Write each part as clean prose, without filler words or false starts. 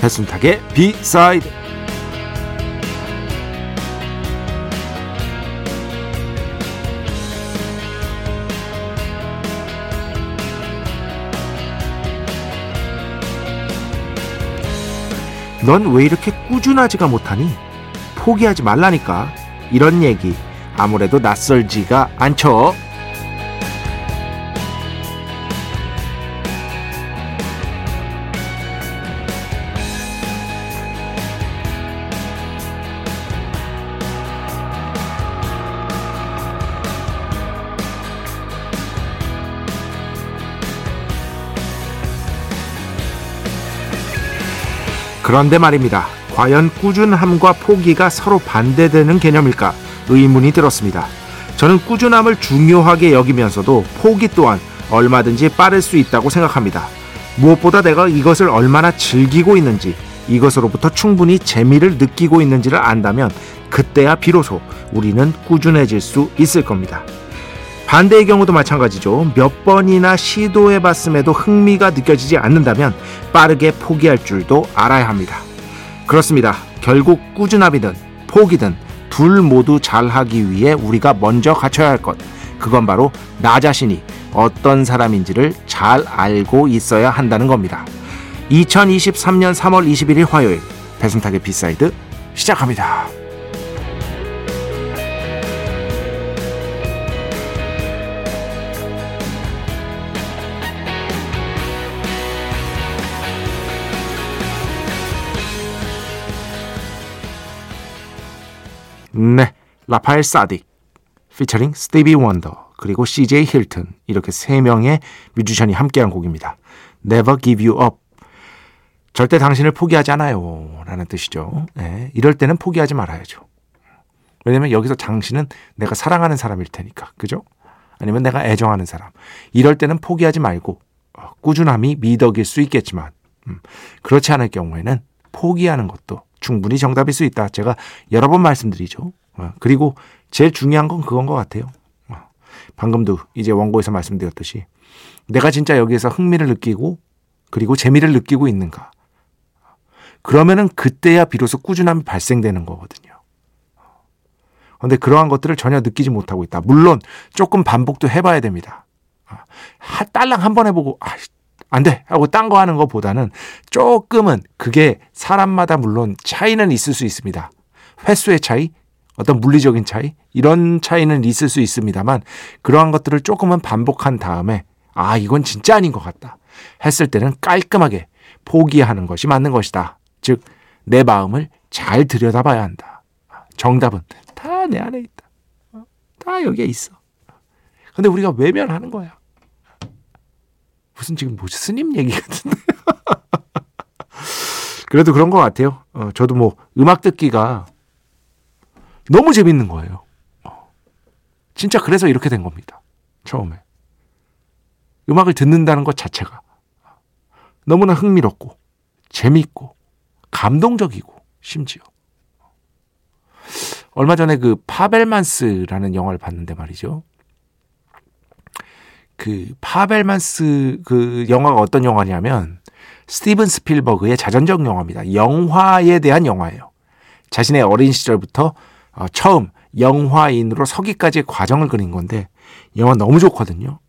배순탁의 B side. 넌 왜 이렇게 꾸준하지가 못하니? 포기하지 말라니까. 이런 얘기 아무래도 낯설지가 않죠. 그런데 말입니다. 과연 꾸준함과 포기가 서로 반대되는 개념일까 의문이 들었습니다. 저는 꾸준함을 중요하게 여기면서도 포기 또한 얼마든지 빠를 수 있다고 생각합니다. 무엇보다 내가 이것을 얼마나 즐기고 있는지, 이것으로부터 충분히 재미를 느끼고 있는지를 안다면 그때야 비로소 우리는 꾸준해질 수 있을 겁니다. 반대의 경우도 마찬가지죠. 몇 번이나 시도해봤음에도 흥미가 느껴지지 않는다면 빠르게 포기할 줄도 알아야 합니다. 그렇습니다. 결국 꾸준함이든 포기든 둘 모두 잘하기 위해 우리가 먼저 갖춰야 할 것, 그건 바로 나 자신이 어떤 사람인지를 잘 알고 있어야 한다는 겁니다. 2023년 3월 21일 화요일, 배순탁의 비사이드 시작합니다. 네, 라파엘 사딕 피처링 스티비 원더 그리고 CJ 힐튼, 이렇게 세 명의 뮤지션이 함께한 곡입니다. Never give you up, 절대 당신을 포기하지 않아요 라는 뜻이죠. 네, 이럴 때는 포기하지 말아야죠. 왜냐면 여기서 당신은 내가 사랑하는 사람일 테니까, 그죠? 아니면 내가 애정하는 사람. 이럴 때는 포기하지 말고 꾸준함이 미덕일 수 있겠지만, 그렇지 않을 경우에는 포기하는 것도 충분히 정답일 수 있다. 제가 여러 번 말씀드리죠. 그리고 제일 중요한 건 그건 것 같아요. 방금도 이제 원고에서 말씀드렸듯이 내가 진짜 여기에서 흥미를 느끼고 그리고 재미를 느끼고 있는가. 그러면은 그때야 비로소 꾸준함이 발생되는 거거든요. 그런데 그러한 것들을 전혀 느끼지 못하고 있다. 물론 조금 반복도 해봐야 됩니다. 딸랑 한 번 해보고 안 돼 하고 딴 거 하는 것보다는 조금은, 그게 사람마다 물론 차이는 있을 수 있습니다. 횟수의 차이, 어떤 물리적인 차이, 이런 차이는 있을 수 있습니다만, 그러한 것들을 조금은 반복한 다음에 이건 진짜 아닌 것 같다 했을 때는 깔끔하게 포기하는 것이 맞는 것이다. 즉, 내 마음을 잘 들여다봐야 한다. 정답은 다 내 안에 있다. 다 여기에 있어. 근데 우리가 외면하는 거야. 무슨 지금 스님 얘기 같은데. 그래도 그런 것 같아요. 저도 음악 듣기가 너무 재밌는 거예요. 진짜 그래서 이렇게 된 겁니다. 처음에 음악을 듣는다는 것 자체가 너무나 흥미롭고 재밌고 감동적이고, 심지어 얼마 전에 그 파벨만스라는 영화를 봤는데 말이죠. 그 파벨만스 그 영화가 어떤 영화냐면 스티븐 스필버그의 자전적 영화입니다. 영화에 대한 영화예요. 자신의 어린 시절부터 처음 영화인으로 서기까지의 과정을 그린 건데, 영화 너무 좋거든요.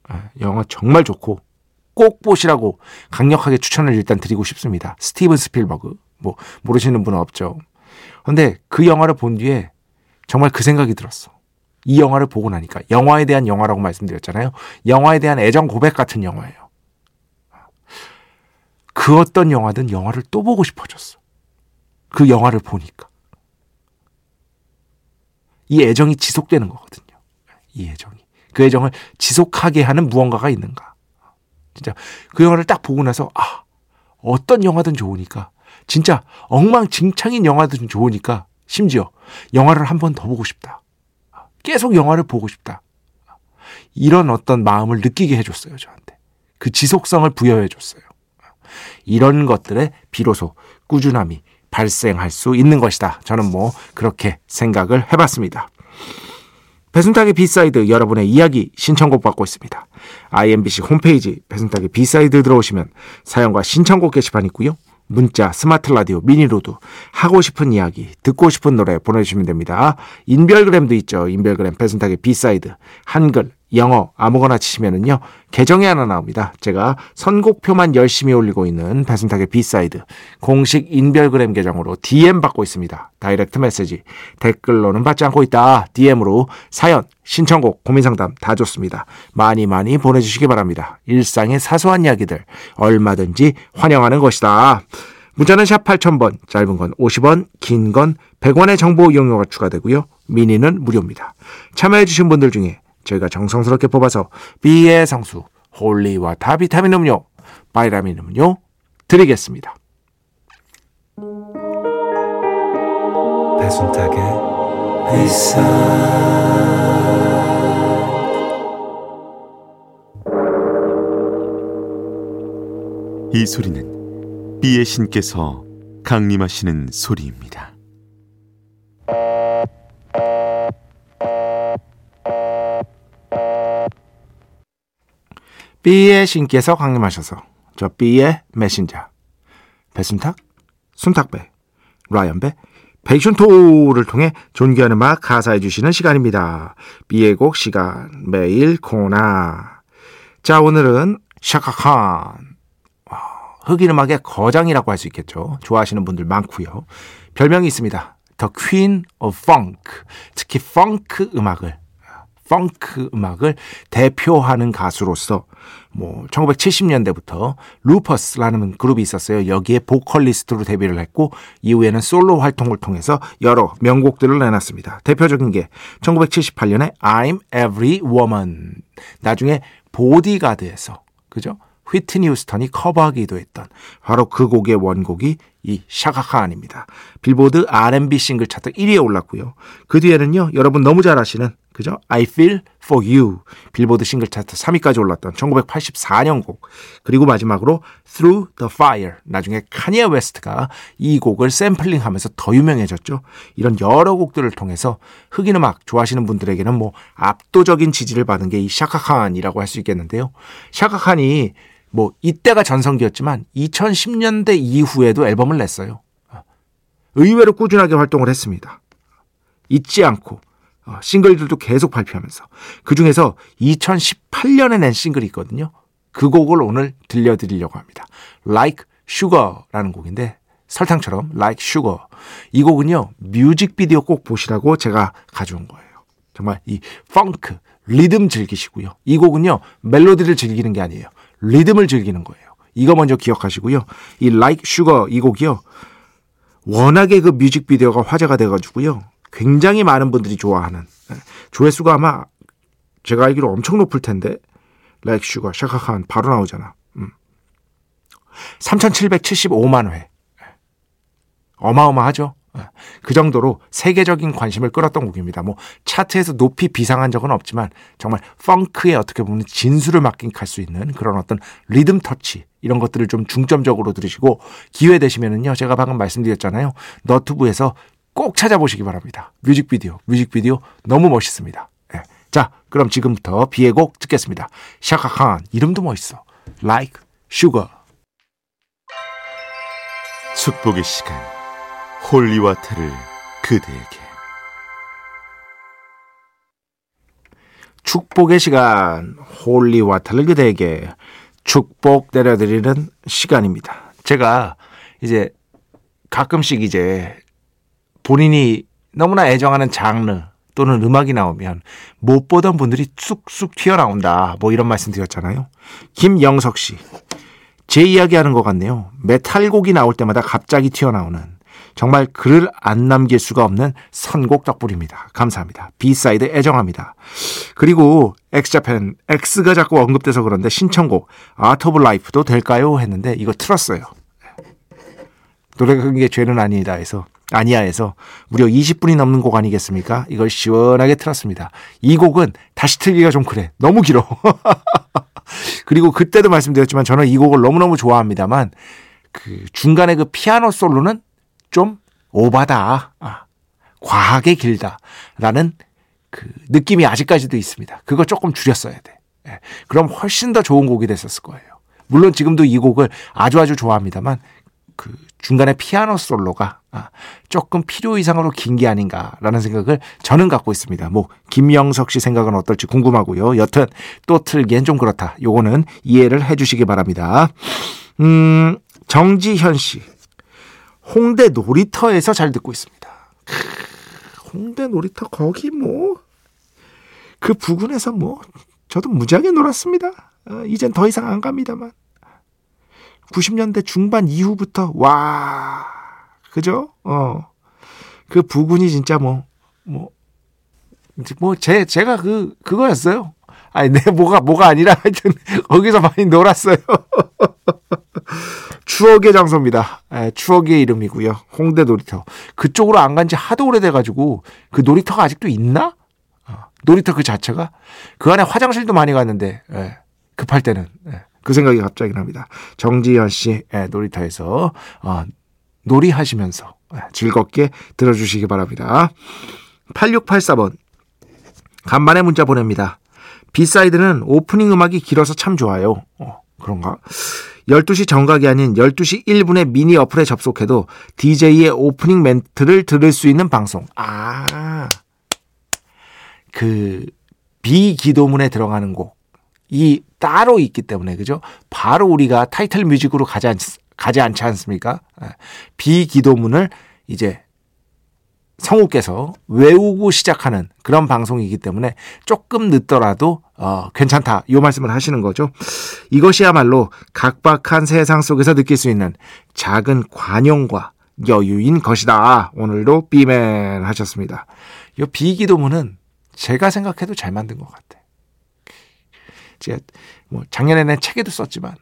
영화 정말 좋고 꼭 보시라고 강력하게 추천을 일단 드리고 싶습니다. 스티븐 스필버그 모르시는 분은 없죠. 그런데 그 영화를 본 뒤에 정말 그 생각이 들었어. 이 영화를 보고 나니까, 영화에 대한 영화라고 말씀드렸잖아요. 영화에 대한 애정 고백 같은 영화예요. 그 어떤 영화든 영화를 또 보고 싶어졌어. 그 영화를 보니까. 이 애정이 지속되는 거거든요. 이 애정이. 그 애정을 지속하게 하는 무언가가 있는가. 진짜 그 영화를 딱 보고 나서 아, 어떤 영화든 좋으니까 진짜 엉망진창인 영화든 좋으니까 심지어 영화를 한 번 더 보고 싶다. 계속 영화를 보고 싶다. 이런 어떤 마음을 느끼게 해줬어요. 저한테. 그 지속성을 부여해줬어요. 이런 것들에 비로소 꾸준함이 발생할 수 있는 것이다. 저는 뭐 그렇게 생각을 해봤습니다. 배순탁의 B사이드 여러분의 이야기 신청곡 받고 있습니다. IMBC 홈페이지 배순탁의 B사이드 들어오시면 사연과 신청곡 게시판 있고요. 문자, 스마트 라디오, 미니로드 하고 싶은 이야기, 듣고 싶은 노래 보내주시면 됩니다. 인별그램도 있죠. 인별그램 배순탁의 B사이드 한글, 영어 아무거나 치시면은요. 계정이 하나 나옵니다. 제가 선곡표만 열심히 올리고 있는 배순탁의 B사이드 공식 인별그램 계정으로 DM 받고 있습니다. 다이렉트 메시지 댓글로는 받지 않고 있다. DM으로 사연, 신청곡, 고민상담 다 좋습니다. 많이 많이 보내주시기 바랍니다. 일상의 사소한 이야기들 얼마든지 환영하는 것이다. 문자는 샵 8000번, 짧은 건 50원, 긴 건 100원의 정보 이용료가 추가되고요. 미니는 무료입니다. 참여해주신 분들 중에 저희가 정성스럽게 뽑아서 B의 성수, 홀리와 다비타민 음료, 바이라민 음료 드리겠습니다. 배순탁의 이 소리는 B의 신께서 강림하시는 소리입니다. B의 신께서 강림하셔서 저 B의 메신저 배순탁, 순탁배, 라이언배, 베이션토를 통해 존귀한 음악 가사해 주시는 시간입니다. B의 곡 시간 매일 코나. 자, 오늘은 샤카칸, 흑인 음악의 거장이라고 할 수 있겠죠. 좋아하시는 분들 많고요. 별명이 있습니다. The Queen of Funk, 특히 펑크 음악을 대표하는 가수로서 뭐 1970년대부터 루퍼스라는 그룹이 있었어요. 여기에 보컬리스트로 데뷔를 했고 이후에는 솔로 활동을 통해서 여러 명곡들을 내놨습니다. 대표적인 게 1978년에 I'm Every Woman, 나중에 보디가드에서 그죠? 휘트니 휴스턴이 커버하기도 했던 바로 그 곡의 원곡이 이 샤카칸입니다. 빌보드 R&B 싱글 차트 1위에 올랐고요. 그 뒤에는요, 여러분 너무 잘 아시는 그죠? I Feel For You, 빌보드 싱글 차트 3위까지 올랐던 1984년 곡. 그리고 마지막으로 Through The Fire, 나중에 카니에 웨스트가 이 곡을 샘플링하면서 더 유명해졌죠. 이런 여러 곡들을 통해서 흑인 음악 좋아하시는 분들에게는 뭐 압도적인 지지를 받은 게 이 샤카칸이라고 할 수 있겠는데요. 샤카칸이 뭐 이때가 전성기였지만 2010년대 이후에도 앨범을 냈어요. 의외로 꾸준하게 활동을 했습니다. 잊지 않고 싱글들도 계속 발표하면서 그중에서 2018년에 낸 싱글이 있거든요. 그 곡을 오늘 들려드리려고 합니다. Like Sugar라는 곡인데 설탕처럼 Like Sugar. 이 곡은요, 뮤직비디오 꼭 보시라고 제가 가져온 거예요. 정말 이 펑크, 리듬 즐기시고요. 이 곡은요, 멜로디를 즐기는 게 아니에요. 리듬을 즐기는 거예요. 이거 먼저 기억하시고요. 이 Like Sugar 이 곡이요, 워낙에 그 뮤직비디오가 화제가 돼가지고요, 굉장히 많은 분들이 좋아하는, 조회수가 아마 제가 알기로 엄청 높을 텐데, Like Sugar, 샤카칸 바로 나오잖아. 3,775만 회. 어마어마하죠. 그 정도로 세계적인 관심을 끌었던 곡입니다. 뭐 차트에서 높이 비상한 적은 없지만 정말 펑크에 어떻게 보면 진수를 맡긴할 수 있는 그런 어떤 리듬 터치, 이런 것들을 좀 중점적으로 들으시고, 기회 되시면은요, 제가 방금 말씀드렸잖아요. 너튜브에서 꼭 찾아보시기 바랍니다. 뮤직비디오 너무 멋있습니다. 네. 자, 그럼 지금부터 B의 곡 듣겠습니다. 샤카칸, 이름도 멋있어. Like Sugar. 축복의 시간, 홀리와타를 그대에게. 축복의 시간, 홀리와타를 그대에게 축복 내려드리는 시간입니다. 제가 이제 가끔씩 이제 본인이 너무나 애정하는 장르 또는 음악이 나오면 못 보던 분들이 쑥쑥 튀어나온다, 뭐 이런 말씀 드렸잖아요. 김영석 씨, 제 이야기하는 것 같네요. 메탈곡이 나올 때마다 갑자기 튀어나오는 정말 글을 안 남길 수가 없는 선곡 덕분입니다. 감사합니다. B사이드 애정합니다. 그리고 엑스자팬 X가 자꾸 언급돼서 그런데 신청곡 아트 오브 라이프도 될까요? 했는데 이거 틀었어요. 노래가 그게 죄는 아니다 해서 아니야에서 무려 20분이 넘는 곡 아니겠습니까? 이걸 시원하게 틀었습니다. 이 곡은 다시 틀기가 좀 그래. 너무 길어. 그리고 그때도 말씀드렸지만 저는 이 곡을 너무너무 좋아합니다만 그 중간에 그 피아노 솔로는 좀 오바다, 과하게 길다라는 그 느낌이 아직까지도 있습니다. 그거 조금 줄였어야 돼. 예. 그럼 훨씬 더 좋은 곡이 됐었을 거예요. 물론 지금도 이 곡을 아주 좋아합니다만 그 중간에 피아노 솔로가 조금 필요 이상으로 긴 게 아닌가라는 생각을 저는 갖고 있습니다. 뭐 김영석 씨 생각은 어떨지 궁금하고요. 여튼 또 틀기엔 좀 그렇다. 요거는 이해를 해주시기 바랍니다. 정지현 씨. 홍대 놀이터에서 잘 듣고 있습니다. 홍대 놀이터 거기 뭐 그 부근에서 뭐 저도 무지하게 놀았습니다. 이젠 더 이상 안 갑니다만 90년대 중반 이후부터 와 그죠? 그 부근이 진짜 제가 그거였어요. 아니 내 뭐가 아니라 하여튼 거기서 많이 놀았어요. 추억의 장소입니다. 네, 추억의 이름이고요. 홍대 놀이터. 그쪽으로 안 간 지 하도 오래돼가지고 그 놀이터가 아직도 있나? 놀이터 그 자체가? 그 안에 화장실도 많이 갔는데 네, 급할 때는 네, 그 생각이 갑자기 납니다. 정지현 씨 네, 놀이터에서 놀이하시면서 즐겁게 들어주시기 바랍니다. 8684번 간만에 문자 보냅니다. 비사이드는 오프닝 음악이 길어서 참 좋아요. 그런가? 12시 정각이 아닌 12시 1분에 미니 어플에 접속해도 DJ의 오프닝 멘트를 들을 수 있는 방송. 그 비기도문에 들어가는 곡이 따로 있기 때문에 그죠? 바로 우리가 타이틀 뮤직으로 가지 않지 않습니까? 비기도문을 이제 성우께서 외우고 시작하는 그런 방송이기 때문에 조금 늦더라도 괜찮다 이 말씀을 하시는 거죠. 이것이야말로 각박한 세상 속에서 느낄 수 있는 작은 관용과 여유인 것이다. 오늘도 비맨 하셨습니다. 이 비기도문은 제가 생각해도 잘 만든 것 같아. 제가 뭐 작년에는 책에도 썼지만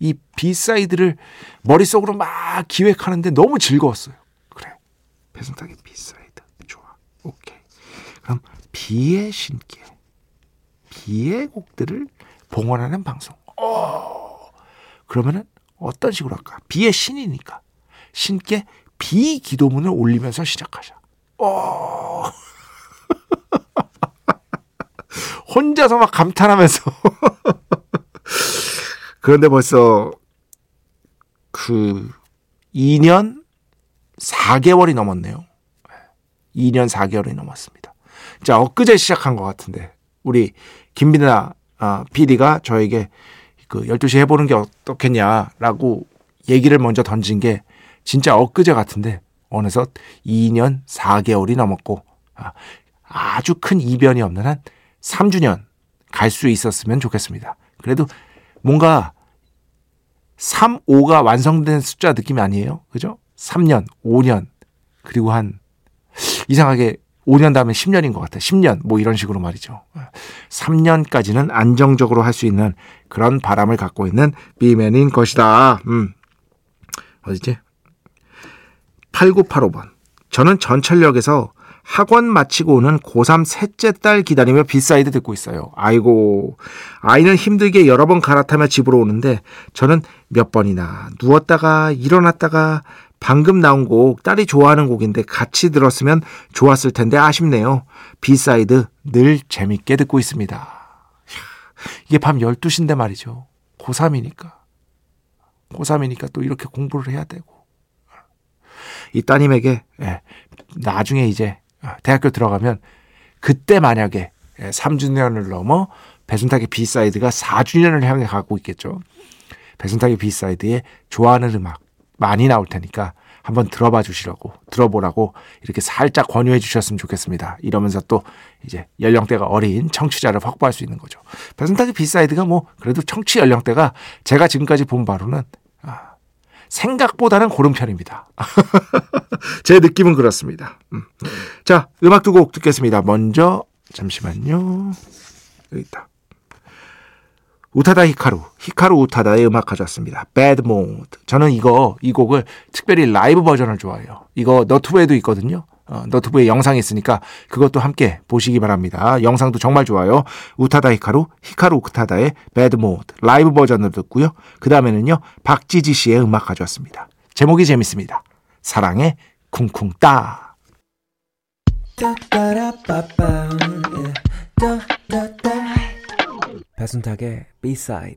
이 비사이드를 머릿속으로 막 기획하는데 너무 즐거웠어요. 배순탁의 B side 좋아. 오케이. 그럼 B의 신께 B의 곡들을 봉헌하는 방송. 그러면은 어떤 식으로 할까? B의 신이니까 신께 B 기도문을 올리면서 시작하자. 혼자서 막 감탄하면서. 그런데 벌써 그 2년 4개월이 넘었네요. 2년 4개월이 넘었습니다. 자, 엊그제 시작한 것 같은데 우리 김비나 PD가 저에게 그 12시 해보는 게 어떻겠냐라고 얘기를 먼저 던진 게 진짜 엊그제 같은데 어느덧 2년 4개월이 넘었고 아주 큰 이변이 없는 한 3주년 갈 수 있었으면 좋겠습니다. 그래도 뭔가 3, 5가 완성된 숫자 느낌이 아니에요. 그죠? 3년, 5년, 그리고 한 이상하게 5년 다음에 10년인 것 같아요. 10년 뭐 이런 식으로 말이죠. 3년까지는 안정적으로 할 수 있는 그런 바람을 갖고 있는 비맨인 것이다. 어디지? 8985번. 저는 전철역에서 학원 마치고 오는 고3 셋째 딸 기다리며 비사이드 듣고 있어요. 아이고, 아이는 힘들게 여러 번 갈아타며 집으로 오는데 저는 몇 번이나 누웠다가 일어났다가 방금 나온 곡, 딸이 좋아하는 곡인데 같이 들었으면 좋았을 텐데 아쉽네요. 비사이드 늘 재밌게 듣고 있습니다. 이야, 이게 밤 12시인데 말이죠. 고3이니까 또 이렇게 공부를 해야 되고. 이 따님에게 나중에 이제 대학교 들어가면 그때 만약에 3주년을 넘어 배순탁의 B사이드가 4주년을 향해 가고 있겠죠. 배순탁의 B사이드에 좋아하는 음악 많이 나올 테니까 한번 들어보라고 이렇게 살짝 권유해 주셨으면 좋겠습니다. 이러면서 또 이제 연령대가 어린 청취자를 확보할 수 있는 거죠. 배순탁의 B사이드가 뭐 그래도 청취 연령대가 제가 지금까지 본 바로는 생각보다는 고른 편입니다. 제 느낌은 그렇습니다. 자, 음악 두 곡 듣겠습니다. 먼저 잠시만요. 여기 있다. 우타다 히카루, 히카루 우타다의 음악 가져왔습니다. Bad Mood. 저는 이 곡을 특별히 라이브 버전을 좋아해요. 이거 너튜브에도 있거든요. 너튜브에 영상이 있으니까 그것도 함께 보시기 바랍니다. 영상도 정말 좋아요. 우타다 히카루, 히카루 우타다의 Bad Mood 라이브 버전을 듣고요. 그 다음에는요, 박지지 씨의 음악 가져왔습니다. 제목이 재밌습니다. 사랑의 쿵쿵 따. 배순탁의 B side.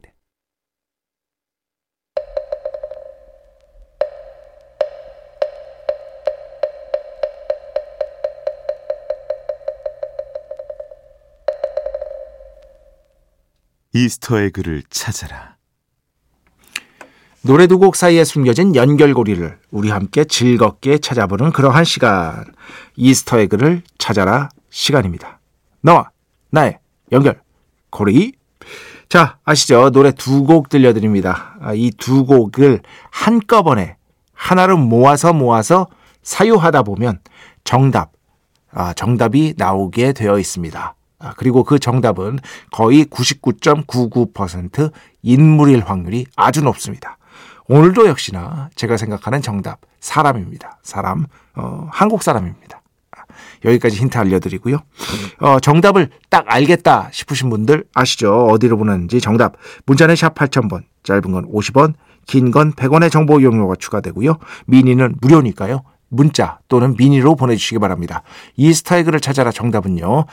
이스터 에그를 찾아라. 노래 두 곡 사이에 숨겨진 연결고리를 우리 함께 즐겁게 찾아보는 그러한 시간, 이스터 에그를 찾아라 시간입니다. 너와 나의 연결고리. 자, 아시죠? 노래 두 곡 들려드립니다. 이 두 곡을 한꺼번에 하나로 모아서 사유하다 보면 정답이 나오게 되어 있습니다. 그리고 그 정답은 거의 99.99% 인물일 확률이 아주 높습니다. 오늘도 역시나 제가 생각하는 정답, 사람입니다. 사람, 한국 사람입니다. 여기까지 힌트 알려드리고요. 정답을 딱 알겠다 싶으신 분들 아시죠? 어디로 보내는지 정답. 문자는 샵 8000번, 짧은 건 50원, 긴 건 100원의 정보 이용료가 추가되고요. 미니는 무료니까요. 문자 또는 미니로 보내주시기 바랍니다. 이스타에그를 찾아라 정답은요,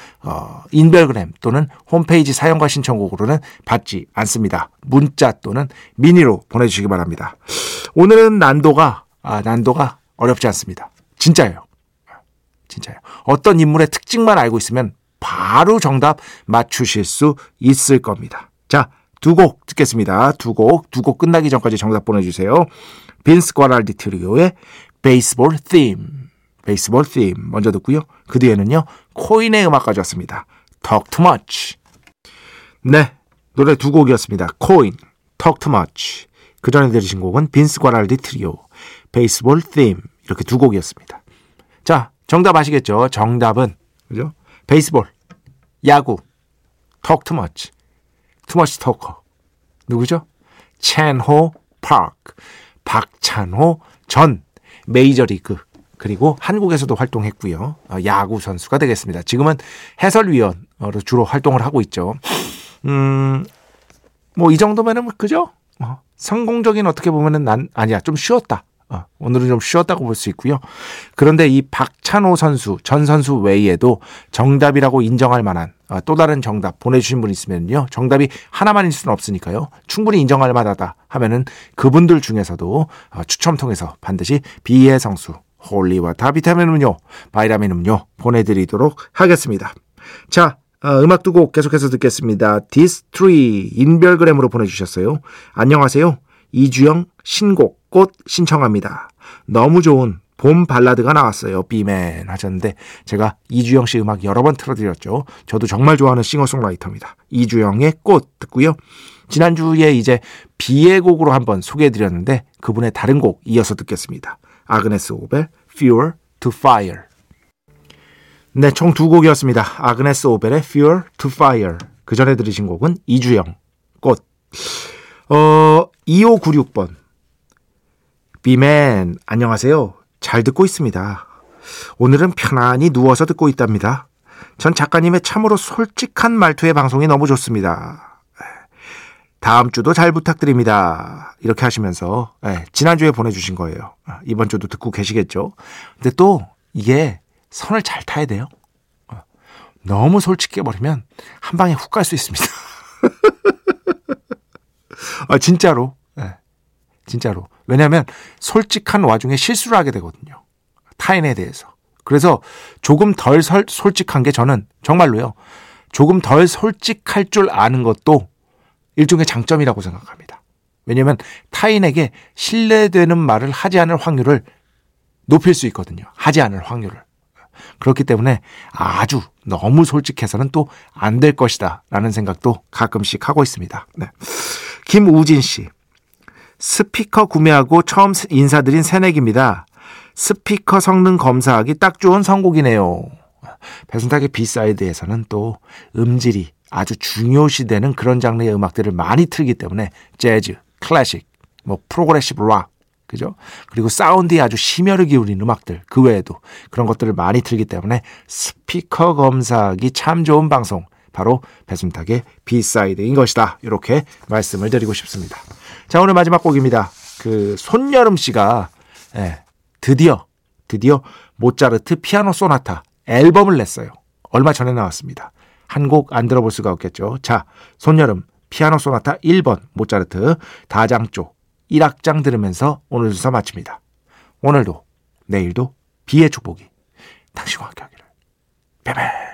인별그램 또는 홈페이지 사용과 신청곡으로는 받지 않습니다. 문자 또는 미니로 보내주시기 바랍니다. 오늘은 난도가 어렵지 않습니다. 진짜예요. 어떤 인물의 특징만 알고 있으면 바로 정답 맞추실 수 있을 겁니다. 자, 두 곡 듣겠습니다. 두 곡 끝나기 전까지 정답 보내주세요. 빈스 과랄디 트리오의 베이스볼 팀 먼저 듣고요. 그 뒤에는요, 코인의 음악 가져왔습니다. Talk Too Much. 네, 노래 두 곡이었습니다. 코인, Talk Too Much. 그 전에 들으신 곡은 빈스 과랄디 트리오, 베이스볼 팀, 이렇게 두 곡이었습니다. 자, 정답 아시겠죠? 정답은, 그죠? 베이스볼, 야구, Talk Too Much, Too Much Talker. 누구죠? 찬호 파크, 박찬호 전 메이저리그, 그리고 한국에서도 활동했고요. 야구 선수가 되겠습니다. 지금은 해설위원으로 주로 활동을 하고 있죠. 뭐 이 정도면은 그죠? 성공적인, 어떻게 보면은 좀 쉬웠다. 오늘은 좀 쉬웠다고 볼 수 있고요. 그런데 이 박찬호 선수, 전 선수 외에도 정답이라고 인정할 만한 또 다른 정답 보내주신 분 있으면요, 정답이 하나만일 수는 없으니까요, 충분히 인정할 만하다 하면은 그분들 중에서도 추첨 통해서 반드시 비의 성수, 홀리와 다 비타민 음료, 바이라민 음료 보내드리도록 하겠습니다. 자, 음악 두 곡 계속해서 듣겠습니다. 디스트리, 인별그램으로 보내주셨어요. 안녕하세요, 이주영 신곡 꽃 신청합니다. 너무 좋은 봄 발라드가 나왔어요. 비맨 하셨는데, 제가 이주영 씨 음악 여러 번 틀어드렸죠. 저도 정말 좋아하는 싱어송라이터입니다. 이주영의 꽃 듣고요. 지난주에 이제 비의 곡으로 한번 소개해드렸는데 그분의 다른 곡 이어서 듣겠습니다. 아그네스 오벨, Fuel to Fire. 네, 총 두 곡이었습니다. 아그네스 오벨의 Fuel to Fire. 그 전에 들으신 곡은 이주영 꽃. 2596번. 비맨, 안녕하세요. 잘 듣고 있습니다. 오늘은 편안히 누워서 듣고 있답니다. 전 작가님의 참으로 솔직한 말투의 방송이 너무 좋습니다. 다음 주도 잘 부탁드립니다. 이렇게 하시면서, 지난주에 보내주신 거예요. 이번 주도 듣고 계시겠죠? 근데 또 이게 선을 잘 타야 돼요. 너무 솔직해 버리면 한 방에 훅 갈 수 있습니다. 진짜로. 왜냐하면 솔직한 와중에 실수를 하게 되거든요. 타인에 대해서. 그래서 조금 덜 솔직한 게, 저는 정말로요, 조금 덜 솔직할 줄 아는 것도 일종의 장점이라고 생각합니다. 왜냐하면 타인에게 신뢰되는 말을 하지 않을 확률을 높일 수 있거든요. 그렇기 때문에 너무 솔직해서는 또 안 될 것이다 라는 생각도 가끔씩 하고 있습니다. 네. 김우진 씨. 스피커 구매하고 처음 인사드린 새내기입니다. 스피커 성능 검사하기 딱 좋은 선곡이네요. 배순탁의 B 사이드에서는 또 음질이 아주 중요시되는 그런 장르의 음악들을 많이 틀기 때문에 재즈, 클래식, 뭐 프로그레시브 락, 그죠? 그리고 사운드에 아주 심혈을 기울인 음악들, 그 외에도 그런 것들을 많이 틀기 때문에 스피커 검사하기 참 좋은 방송, 바로 배순탁의 B 사이드인 것이다. 이렇게 말씀을 드리고 싶습니다. 자, 오늘 마지막 곡입니다. 그 손여름 씨가 드디어 모차르트 피아노 소나타 앨범을 냈어요. 얼마 전에 나왔습니다. 한 곡 안 들어볼 수가 없겠죠. 자, 손여름 피아노 소나타 1번 모차르트 다장조 1악장 들으면서 오늘 순서 마칩니다. 오늘도 내일도 비의 축복이 당신과 함께하기를. 베베.